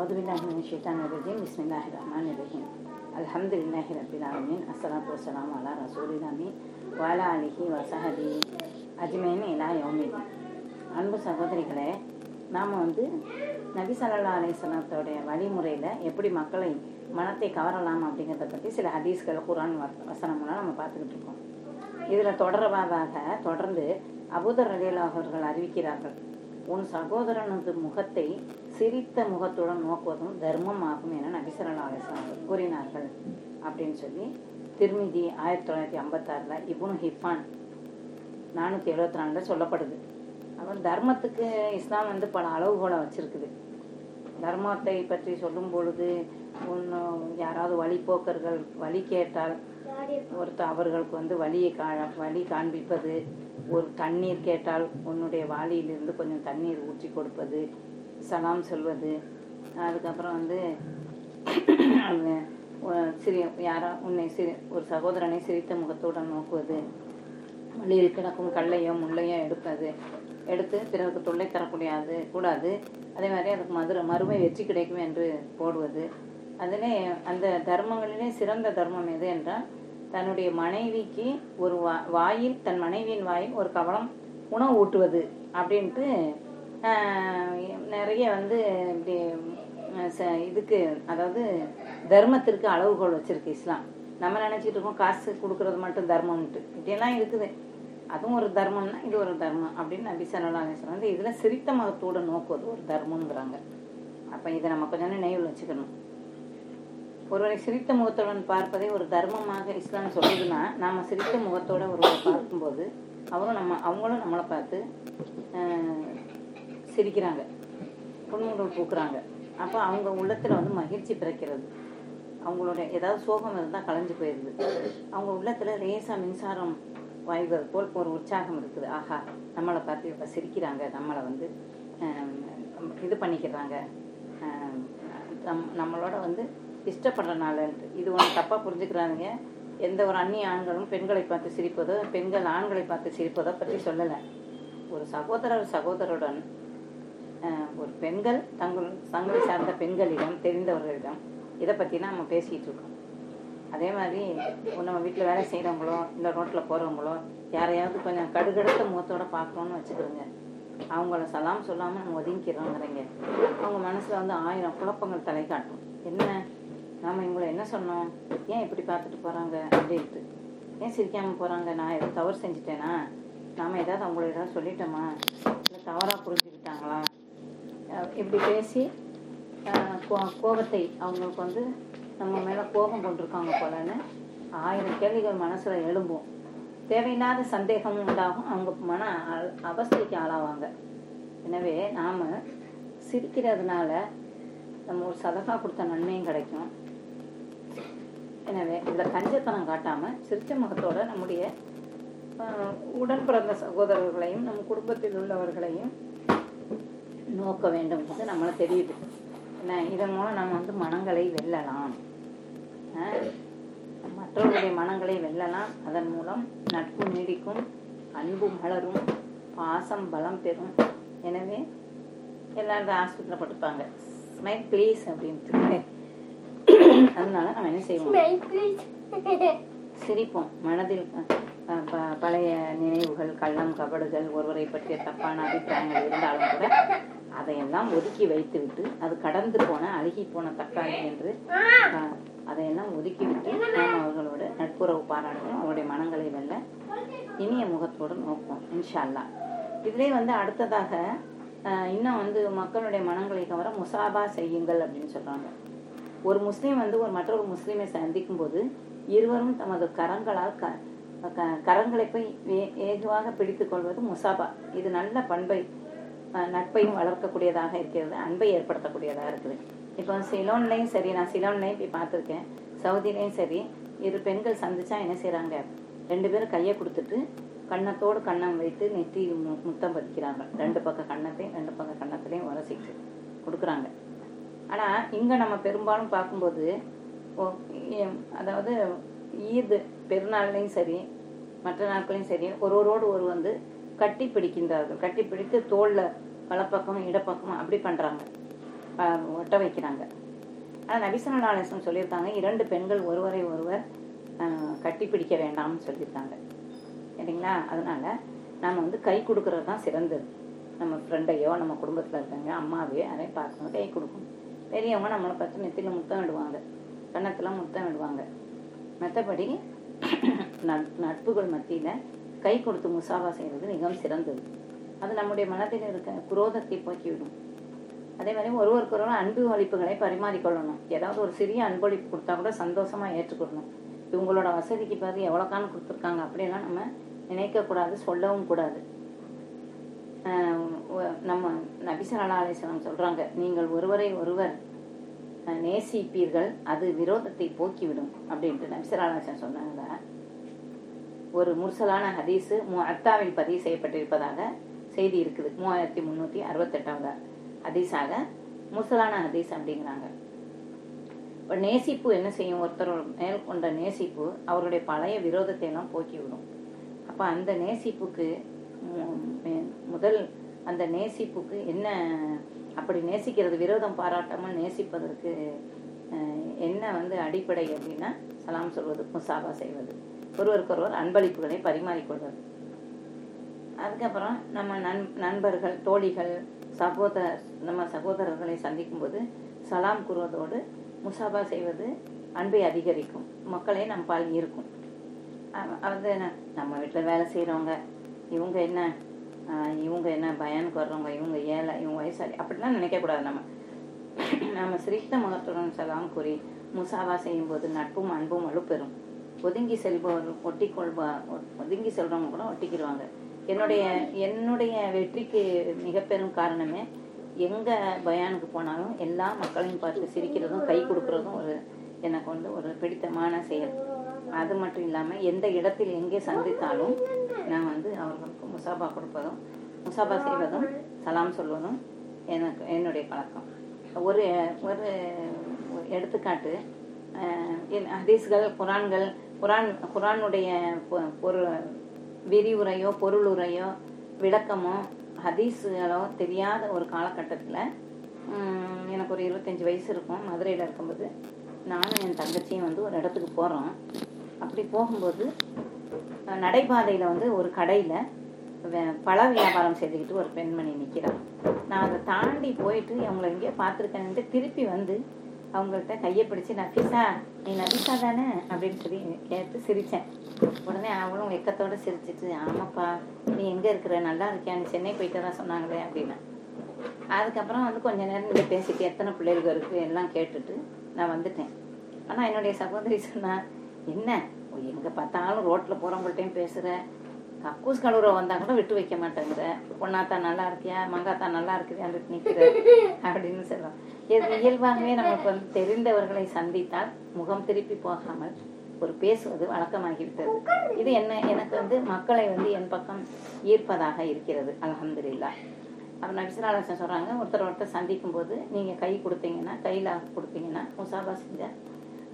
அவுதுபில்லாஹிமின் அல்ஹம்துலில்லாஹி ரப்பில் ஆலமீன் அஸ்ஸலாத்து வஸ்ஸலாமு அலா ரசூலில் அமீன் வஅலா அலிஹி வஸஹ்பி அஜ்மீன் இலா யௌமித்தீன். அன்பு சகோதரிகளே, நாம் நபி ஸல்லல்லாஹு அலைஹி வஸல்லமோடைய வழிமுறையில் எப்படி மக்களை மனத்தை கவரலாம் அப்படிங்கிறத பற்றி சில ஹதீஸ்கள் குர்ஆன் வசனங்கள்லாம் நம்ம பார்த்துக்கிட்டு இருக்கோம். இதில் தொடர்ந்து அபூதர் ரலியல்லாஹு அன்ஹு அவர்கள் அறிவிக்கிறார்கள், உன் சகோதரனது முகத்தை சிரித்த முகத்துடன் நோக்குவதும் தர்மம் ஆகும் என நபி ஸல்லல்லாஹு அலைஹி வஸல்லம் கூறினார்கள் அப்படின்னு சொல்லி திர்மிதி 1956, இப்னு ஹிப்பான் 474 சொல்லப்படுது. அப்புறம் தர்மத்துக்கு இஸ்லாம் பல அளவுகோலை வச்சுருக்குது. தர்மத்தை பற்றி சொல்லும் பொழுது ஒன்றும் யாராவது வழிபோக்கர்கள் வழி கேட்டால் அவர்களுக்கு வழியை வழி காண்பிப்பது, ஒரு தண்ணீர் கேட்டால் உன்னுடைய வாளியிலிருந்து கொஞ்சம் தண்ணீர் ஊற்றி கொடுப்பது, சலாம் சொல்வது, அதுக்கப்புறம் யாரோ உன்னை ஒரு சகோதரனை சிரித்த முகத்துடன் நோக்குவது, வழியில் கிடக்கும் கல்லையோ முள்ளையோ எடுத்து பிறருக்கு தொல்லை தரக்கூடியது கூடாது, அதே மாதிரி அதுக்கு மறுமை வெற்றி கிடைக்கும் என்று போடுவது. அதிலே அந்த தர்மங்களிலே சிறந்த தர்மம் எது என்றால், தன்னுடைய மனைவிக்கு ஒரு வாயில் தன் மனைவியின் வாயில் ஒரு கவளம் உணவு ஊட்டுவது அப்படின்ட்டு நிறைய இப்படி இதுக்கு அதாவது தர்மத்திற்கு அளவுகோல் வச்சிருக்கு இஸ்லாம். நம்ம நினச்சிட்டு இருக்கோம் காசு கொடுக்கறது மட்டும் தர்மம்ட்டு, இப்படியெல்லாம் இருக்குது, அதுவும் ஒரு தர்மம்னா இது ஒரு தர்மம் அப்படின்னு நபி ஸல்லல்லாஹு அலைஹி வஸல்லம் இதில் சிரித்த முகத்தோடு நோக்குவது ஒரு தர்மம்ங்கிறாங்க. அப்போ இதை நம்ம கொஞ்சம் நினைவில் வச்சுக்கணும். ஒருவரை சிரித்த முகத்துடன் பார்ப்பதை ஒரு தர்மமாக இஸ்லாம் சொல்லுதுன்னா, நாம் சிரித்த முகத்தோடு ஒருவரை பார்க்கும்போது அவங்களும் நம்மளை பார்த்து சிரிக்கிறாங்க, புன்முறுவல் பூக்குறாங்க. அப்போ அவங்க உள்ளத்தில் மகிழ்ச்சி பிறக்கிறது, அவங்களுடைய ஏதாவது சோகம் இருந்தால் கலைஞ்சு போயிடுது, அவங்க உள்ளத்தில் லேசாக மின்சாரம் வாய்வது போல் ஒரு உற்சாகம் இருக்குது. ஆஹா, நம்மளை பார்த்து இப்போ சிரிக்கிறாங்க, நம்மளை இது பண்ணிக்கிறாங்க, நம்மளோட இஷ்டப்படுறனாலன்ட்டு. இது ஒன்று தப்பாக புரிஞ்சுக்கிறாங்க. எந்த ஒரு அந்நிய ஆண்களும் பெண்களை பார்த்து சிரிப்பதோ பெண்கள் ஆண்களை பார்த்து சிரிப்பதோ பற்றி சொல்லலை. ஒரு சகோதரர் சகோதரருடன் ஒரு பெண்கள் தங்களை சார்ந்த பெண்களிடம் தெரிந்தவர்களிடம் இதை பற்றி நம்ம பேசிகிட்டு இருக்கோம். அதே மாதிரி நம்ம வீட்டில் வேலை செய்கிறவங்களோ இல்லை ரோட்டில் போகிறவங்களோ யாரையாவது கொஞ்சம் கடுகடுத்த முகத்தோடு பார்க்கணுன்னு வச்சுக்கிறோங்க, அவங்கள சலாம் சொல்லாமல் நம்ம ஒதுங்கிக்கிறோங்கிறீங்க, அவங்க மனசில் 1000 குழப்பங்கள் தலை காட்டும். என்ன நாம் இவங்களை என்ன சொன்னோம், ஏன் இப்படி பார்த்துட்டு போகிறாங்க அப்படின்ட்டு, ஏன் சிரிக்காமல் போகிறாங்க, நான் எதாவது தவறு செஞ்சுட்டேனா, நாம் ஏதாவது அவங்கள ஏதாவது சொல்லிட்டோமா, இல்லை தவறாக புரிஞ்சுக்கிட்டாங்களா, இப்படி பேசி கோபத்தை அவங்களுக்கு நம்ம மேலே கோபம் கொண்டிருக்காங்க போலன்னு 1000 கேள்விகள் மனசில் எழும்பும். தேவையில்லாத சந்தேகமும் உண்டாகும், அவங்க மன அவஸ்தைக்கு ஆளாவாங்க. எனவே நாம் சிரிக்கிறதுனால நம்ம ஒரு சதகா கொடுத்த நன்மையும் கிடைக்கும். எனவே இதில் கஞ்சத்தனம் காட்டாமல் சிரிச்ச முகத்தோடு நம்முடைய உடன் பிறந்த சகோதரர்களையும் நம் குடும்பத்தில் உள்ளவர்களையும் நோக்க வேண்டும் நம்மளை தெரியுது. இதன் மூலம் நம்ம மனங்களை வெல்லலாம், மற்றவர்களுடைய மனங்களை வெல்லலாம். அதன் மூலம் நட்பு நீடிக்கும், அன்பு மலரும், பாசம் பலம் பெறும். எனவே எல்லாரும் ஹாஸ்பிட்டலில் படுப்பாங்க, ஸ்மைல் ப்ளீஸ் அப்படின்னு. அதனால நம்ம என்ன செய்வோம், சிரிப்போம். மனதில் பழைய நினைவுகள், கள்ளம் கபடுகள், ஒருவரை பற்றிய தப்பான அபிப்பிராயங்கள் இருந்தாலும் கூட அதையெல்லாம் ஒதுக்கி வைத்துவிட்டு, அது கடந்து போன அழுகி போன தக்காளி என்று அதையெல்லாம் ஒதுக்கிவிட்டு நாம் அவர்களோட நட்புறவு பாராட்டணும், அவருடைய மனங்களை வெல்ல இனிய முகத்தோடு நோக்கும் இன்ஷா அல்லாஹ். இதிலே அடுத்ததாக இன்னும் மக்களுடைய மனங்களை கவர முசாபா செய்யுங்கள் அப்படின்னு சொல்கிறாங்க. ஒரு முஸ்லீம் மற்றொரு முஸ்லீமை சந்திக்கும் போது இருவரும் தமது கரங்களால் கரங்களை போய் ஏதுவாக பிடித்து கொள்வது முசாபா. இது நல்ல பண்பை நட்பையும் வளர்க்கக்கூடியதாக இருக்கிறது, அன்பை ஏற்படுத்தக்கூடியதாக இருக்குது. இப்போ சிலோன்லையும் சரி, நான் சிலோன்லையும் போய் பார்த்துருக்கேன், சவுதிலையும் சரி, இரு பெண்கள் சந்திச்சா என்ன செய்கிறாங்க, 2 பேரும் கையை கொடுத்துட்டு கண்ணத்தோடு கண்ணம் வைத்து நெற்றி முத்தம் பதிக்கிறாங்க, 2 பக்கம் கண்ணத்தையும் 2 பக்கம் கண்ணத்துலையும் உரசிட்டு கொடுக்குறாங்க. ஆனால் இங்கே நம்ம பெரும்பாலும் பார்க்கும்போது அதாவது ஈது பெருநாள்லையும் சரி மற்ற நாட்களையும் சரி ஒருவரோடு ஒரு கட்டி பிடிக்கின்றார்கள், கட்டி பிடித்து தோளில் வலப்பக்கம் இடப்பக்கம் அப்படி பண்ணுறாங்க. ஒட்ட வைக்கிறாங்க. ஆனால் நபி ஸல்லல்லாஹு அலைஹி வஸல்லம் சொல்லியிருக்காங்க, இரண்டு பெண்கள் ஒருவரை ஒருவர் கட்டிப்பிடிக்க வேண்டாம்னு சொல்லியிருக்காங்க சரிங்களா. அதனால் நாம் வந்து கை கொடுக்கறது தான் சிறந்தது. நம்ம ஃப்ரெண்டையோ நம்ம குடும்பத்தில் இருக்காங்க அம்மாவையோ யாரையும் பார்க்கணும், கை கொடுக்கணும். பெரியவங்க நம்மளை பார்த்து நெத்தியில் முத்தம் விடுவாங்க, கன்னத்தில் முத்தம் விடுவாங்க. மற்றபடி நட்புகள் மத்தியில் கை கொடுத்து முசாவா செய்கிறது மிகவும் சிறந்தது. அது நம்முடைய மனத்தில் இருக்க குரோதத்தை போக்கிவிடும். அதே மாதிரி ஒருவருக்கு ஒருவர் அன்பு அளிப்புகளை பரிமாறிக்கொள்ளணும். ஏதாவது ஒரு சிறிய அன்பளிப்பு கொடுத்தா கூட சந்தோஷமாக ஏற்றுக்கொள்ளணும். இவங்களோட வசதிக்கு பார்த்து எவ்வளோக்கான கொடுத்துருக்காங்க அப்படிலாம் நம்ம நினைக்கக்கூடாது, சொல்லவும் கூடாது. நம்ம நபி ஸல்லல்லாஹு அலைஹி வஸல்லம் சொல்கிறாங்க, நீங்கள் ஒருவரை ஒருவர் நேசிப்பீர்கள், அது விரோதத்தை போக்கிவிடும் அப்படின்ட்டு நபி ஸல்லல்லாஹு அலைஹி வஸல்லம் சொன்னாங்க. ஒரு முர்சலான ஹதீஸு முஅத்தாவில் பதிவு செய்யப்பட்டிருப்பதாக செய்தி இருக்குது. 3368 ஹதீஸாக முர்சலான ஹதீஸ் அப்படிங்கிறாங்க. இப்போ நேசிப்பு என்ன செய்யும், ஒருத்தர் மேல் கொண்ட நேசிப்பு அவருடைய பழைய விரோதத்தை எல்லாம் போக்கிவிடும். அப்போ அந்த நேசிப்புக்கு முதல் அந்த நேசிப்புக்கு என்ன, அப்படி நேசிக்கிறது விரோதம் பாராட்டாமல் நேசிப்பதற்கு என்ன வந்து அடிப்படை அப்படின்னா சலாம் சொல்வது, முசாபா செய்வது, ஒருவருக்கு ஒருவர் அன்பளிப்புகளை பரிமாறிக்கொள்வது. அதுக்கப்புறம் நம்ம நண்பர்கள், தோழிகள், நம்ம சகோதரர்களை சந்திக்கும் போது சலாம் கூறுவதோடு முசாபா செய்வது அன்பை அதிகரிக்கும், மக்களே நம் பால் இருக்கும். அது நம்ம வீட்டில் வேலை செய்கிறவங்க, இவங்க என்ன இவங்க என்ன பயானுக்கு வர்றவங்க, இவங்க ஏழை, இவங்க வயசாளி அப்படிலாம் நினைக்கக்கூடாது. நம்ம சிரித்த முகத்துடன் சலாம் கூறி முசாவா செய்யும்போது நட்பும் அன்பும் வலுப்பெறும். ஒதுங்கி செல்பவர் ஒதுங்கி செல்றவங்க கூட ஒட்டிக்கிடுவாங்க. என்னுடைய வெற்றிக்கு மிகப்பெரும் காரணமே, எங்க பயானுக்கு போனாலும் எல்லா மக்களையும் பார்த்து சிரிக்கிறதும் கை கொடுக்கறதும் எனக்கு வந்து ஒரு பிடித்தமான செயல். அது மட்டும் இல்லாமல் எந்த இடத்தில் எங்கே சந்தித்தாலும் நான் வந்து அவர்களுக்கு முசாபா கொடுப்பதும் முசாபா செய்வதும் சலாம் சொல்வதும் எனக்கு என்னுடைய பழக்கம். ஒரு ஒரு எடுத்துக்காட்டு, ஹதீஸ்கள், குரான்கள், குரானுடைய விரிவுரையோ பொருளுரையோ விளக்கமோ ஹதீஸுகளோ தெரியாத ஒரு காலகட்டத்தில் எனக்கு ஒரு 25 இருக்கும். மதுரையில் இருக்கும்போது நானும் என் தங்கச்சியும் வந்து ஒரு இடத்துக்கு போகிறோம். அப்படி போகும்போது நடைபாதையில் வந்து ஒரு கடையில் பழ வியாபாரம் செய்துக்கிட்டு ஒரு பெண்மணி நிற்கிறான். நான் அதை தாண்டி போயிட்டு அவங்கள இங்கே பார்த்துருக்கேன்ட்டு திருப்பி வந்து அவங்கள்ட்ட கையை பிடிச்சி, நபிசா நீ நபிசா தானே அப்படின்னு சொல்லி கேட்டு சிரித்தேன். உடனே அவளும் வெக்கத்தோடு சிரிச்சிட்டு, ஆமாப்பா நீ எங்கே இருக்கிற, நல்லா இருக்கியான்னு, சென்னை போயிட்டு தான் சொன்னாங்களே அப்படின்னா. அதுக்கப்புறம் வந்து கொஞ்சம் நேரம் இங்கே பேசிட்டு எத்தனை பிள்ளைகள் இருக்குது எல்லாம் கேட்டுட்டு நான் வந்துட்டேன். ஆனால் என்னுடைய சகோதரி சொன்னா, என்ன எங்கே பார்த்தாலும் ரோட்டில் போகிறவங்கள்ட்டையும் பேசுகிற, கக்கூஸ் கலூரை வந்தால் கூட விட்டு வைக்க மாட்டேங்கிற, பொண்ணாத்தா நல்லா இருக்கியா, மங்காத்தா நல்லா இருக்குதியான்னு நிற்கிற அப்படின்னு சொல்லுவோம். இயல்பாகவே நமக்கு வந்து தெரிந்தவர்களை சந்தித்தால் முகம் திருப்பி போகாமல் ஒரு பேசுவது வழக்கமாகிவிட்டது. இது எனக்கு வந்து மக்களை வந்து என் பக்கம் ஈர்ப்பதாக இருக்கிறது, அல்ஹம்துலில்லாஹ். அப்புறம் நபி ஸல்லல்லாஹு அலைஹி வஸல்லம் சொல்கிறாங்க, ஒருத்தர் சந்திக்கும் போது நீங்கள் கை கொடுத்தீங்கன்னா, கையில் கொடுத்தீங்கன்னா முசாபா செஞ்சால்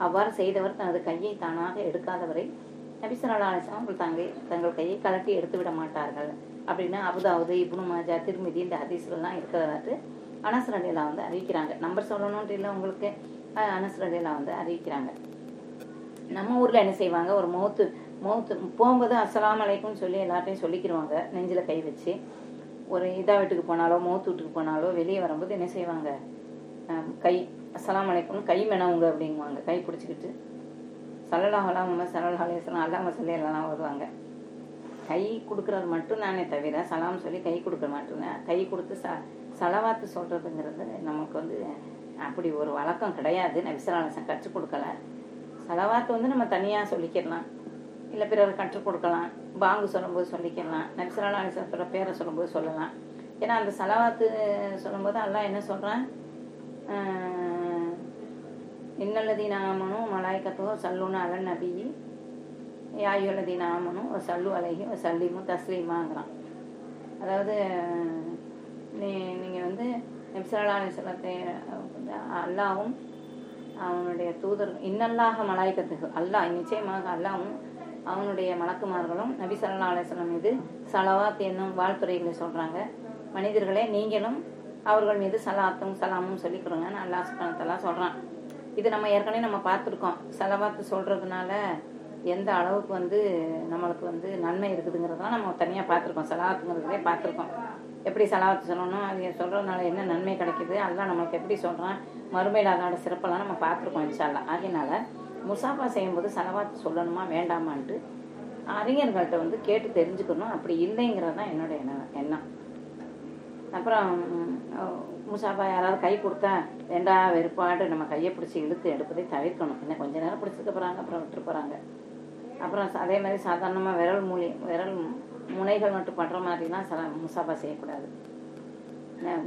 அவ்வாறு செய்தவர் தனது கையை தானாக எடுக்காதவரை நபி ஸல்லல்லாஹு அலைஹி வஸல்லம் தங்கள் கையை கலட்டி எடுத்து விட மாட்டார்கள் அப்படின்னா அபூதாவூது, இப்னு மாஜா, திருமிதி இந்த ஹதீஸ்லாம் இருக்கிறதாட்டு அனஸ் ரலியல்லாஹு வந்து அறிவிக்கிறாங்க. நம்பர் சொல்லணும்ட்டு இல்லை உங்களுக்கு, அனஸ் ரலியல்லாஹு வந்து அறிவிக்கிறாங்க. நம்ம ஊரில் என்ன செய்வாங்க, ஒரு மௌத்து போகும்போது அஸ்ஸலாமு அலைக்கும்னு சொல்லி எல்லார்ட்டையும் சொல்லிக்கிடுவாங்க, நெஞ்சில் கை வச்சு. ஒரு இதா வீட்டுக்கு போனாலோ மௌத்து வீட்டுக்கு போனாலோ வெளியே வரும்போது என்ன செய்வாங்க, கை அஸ்ஸலாமு அலைக்கும்னு கை மெனவுங்க அப்படிங்குவாங்க, கை பிடிச்சிக்கிட்டு ஸல்லல்லாஹு அலைஹி வஸல்லம் அல்லாஹ் சொல்லி எல்லாம் வருவாங்க. கை கொடுக்கறது மட்டும் நானே தவிர சலாம் சொல்லி கை கொடுக்க மாட்டேங்க. கை கொடுத்து சலவாத்து சொல்கிறதுங்கிறது நமக்கு வந்து அப்படி ஒரு வழக்கம் கிடையாது, நபி ஸல்லல்லாஹு அலைஹி வஸல்லம் கற்றுக் கொடுக்கல. சலவாத்து வந்து நம்ம தனியாக சொல்லிக்கலாம், இல்லை பிறர் கற்றுக் கொடுக்கலாம், பாங்கு சொல்லும்போது சொல்லிக்கலாம், நபி ஸல்லல்லாஹு அலைஹி வஸல்லம் பேரை சொல்லும்போது சொல்லலாம். ஏன்னா அந்த சலவாத்து சொல்லும்போது அல்லாஹ் என்ன சொல்கிறான், இன்னல்லதீன ஆமனு மலாய்க்கத்தோ சல்லூன்னு அலன் நபியி யாயுல்லதீன ஆமனும் ஒரு சல்லு அலைஹி ஒரு சல்லிமும் தஸ்லீமாங்கிறான். அதாவது நீங்கள் வந்து நபி ஸல்லல்லாஹு அலைஹி வஸல்லத்தை அல்லாவும் அவனுடைய தூதர், இன்னல்லாக மலாய்க்கத்துக்கு அல்லாஹ் நிச்சயமாக அல்லாவும் அவனுடைய மலக்குமார்களும் நபி ஸல்லல்லாஹு அலைஹி வஸல்லம் மீது சலவாத் என்னும் வாழ்த்துறைகளை சொல்கிறாங்க. மனிதர்களே, நீங்களும் அவர்கள் மீது சலாத்தும் சலாமும் சொல்லிக்கிறோங்க. நான் அல்லாஹ் சுப்ஹானஹு வ தஆலா சொல்கிறான். இது நம்ம ஏற்கனவே நம்ம பார்த்துருக்கோம். சலவாத்து சொல்கிறதுனால எந்த அளவுக்கு நம்மளுக்கு நன்மை இருக்குதுங்கிறதெல்லாம் நம்ம தனியாக பார்த்துருக்கோம். சலாத்துங்கிறதே பார்த்துருக்கோம். எப்படி சலாவத்து சொல்லணும், அவங்க சொல்கிறதுனால என்ன நன்மை கிடைக்கிது, அதெல்லாம் நம்மளுக்கு எப்படி சொல்கிறான், மறுமையில் அதோட சிறப்பெல்லாம் நம்ம பார்த்துருக்கோம் இன்ஷால்லா. அதனால் முசாஃபா செய்யும்போது சலவாத்து சொல்லணுமா வேண்டாமான்ட்டு அறிஞர்கள்ட்ட கேட்டு தெரிஞ்சுக்கணும். அப்படி இல்லைங்கிறது தான் என்னோட எண்ணம். அப்புறம் முசாஃபா யாராவது கை கொடுத்தா ரெண்டா வெறுப்பாடு நம்ம கையை பிடிச்சி இழுத்து எடுப்பதை தவிர்க்கணும். இன்னும் கொஞ்ச நேரம் பிடிச்சிக்க போகிறாங்க, அப்புறம் விட்டுட்டு போகிறாங்க. அப்புறம் அதே மாதிரி சாதாரணமாக விரல் முனைகள் மட்டும் பண்ணுற மாதிரிலாம் முசாஃபா செய்யக்கூடாது.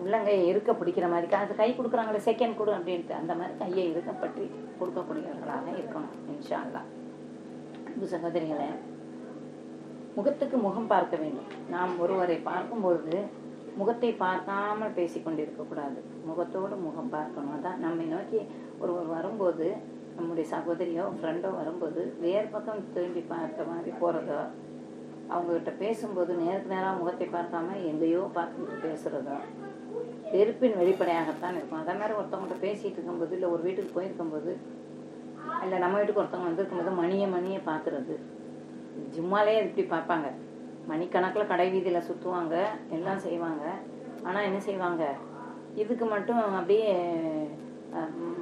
உள்ளங்கையை இருக்க பிடிக்கிற மாதிரி, அது கை கொடுக்குறாங்களே செகண்ட் கொடு அப்படின்ட்டு அந்த மாதிரி கையை இருக்க பற்றி கொடுக்கக்கூடியவர்களாக இருக்கணும் இன்ஷா அல்லாஹ். அன்பு சகோதரிகளே, முகத்துக்கு முகம் பார்க்க வேண்டும். நாம் ஒருவரை பார்க்கும்போது முகத்தை பார்க்காமல் பேசிக்கொண்டிருக்கக்கூடாது. முகத்தோடு முகம் பார்க்கணும். அதான் நம்மை நோக்கி ஒருவர் வரும்போது, நம்முடைய சகோதரியோ ஃப்ரெண்டோ வரும்போது வேறு பக்கம் திரும்பி பார்த்த மாதிரி போகிறதோ, அவங்ககிட்ட பேசும்போது நேருக்கு நேராக முகத்தை பார்க்காம எங்கேயோ பார்த்துட்டு பேசுகிறதோ வெறுப்பின் வெளிப்படையாகத்தான் இருக்கும். அதே மாதிரி ஒருத்தவங்கள்ட்ட பேசிகிட்டு இருக்கும்போது, இல்லை ஒரு வீட்டுக்கு போயிருக்கும்போது, இல்லை நம்ம வீட்டுக்கு ஒருத்தவங்க இருக்கும்போது மணியை பார்க்குறது. ஜும்மாலே இப்படி பார்ப்பாங்க, மணிக்கணக்கில் கடை வீதியில் சுற்றுவாங்க, எல்லாம் செய்வாங்க. ஆனால் என்ன செய்வாங்க, இதுக்கு மட்டும் அப்படியே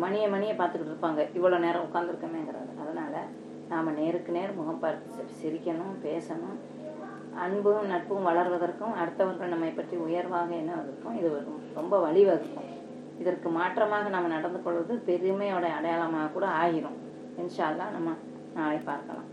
மணியை பார்த்துக்கிட்டு இருப்பாங்க, இவ்வளோ நேரம் உட்காந்துருக்கமேங்கிறது. அதனால் நாம் நேருக்கு நேர் முகம் பார்த்து சிரிக்கணும், பேசணும். அன்பும் நட்பும் வளர்வதற்கும், அடுத்தவர்கள் நம்மை பற்றி உயர்வாக என்ன இருக்கும், இது ரொம்ப வழிவகுக்கும். இதற்கு மாற்றமாக நம்ம நடந்து கொள்வது பெருமையோட அடையாளமாக கூட ஆகிரும் இன்ஷா அல்லாஹ். நம்ம நாளை பார்க்கலாம்.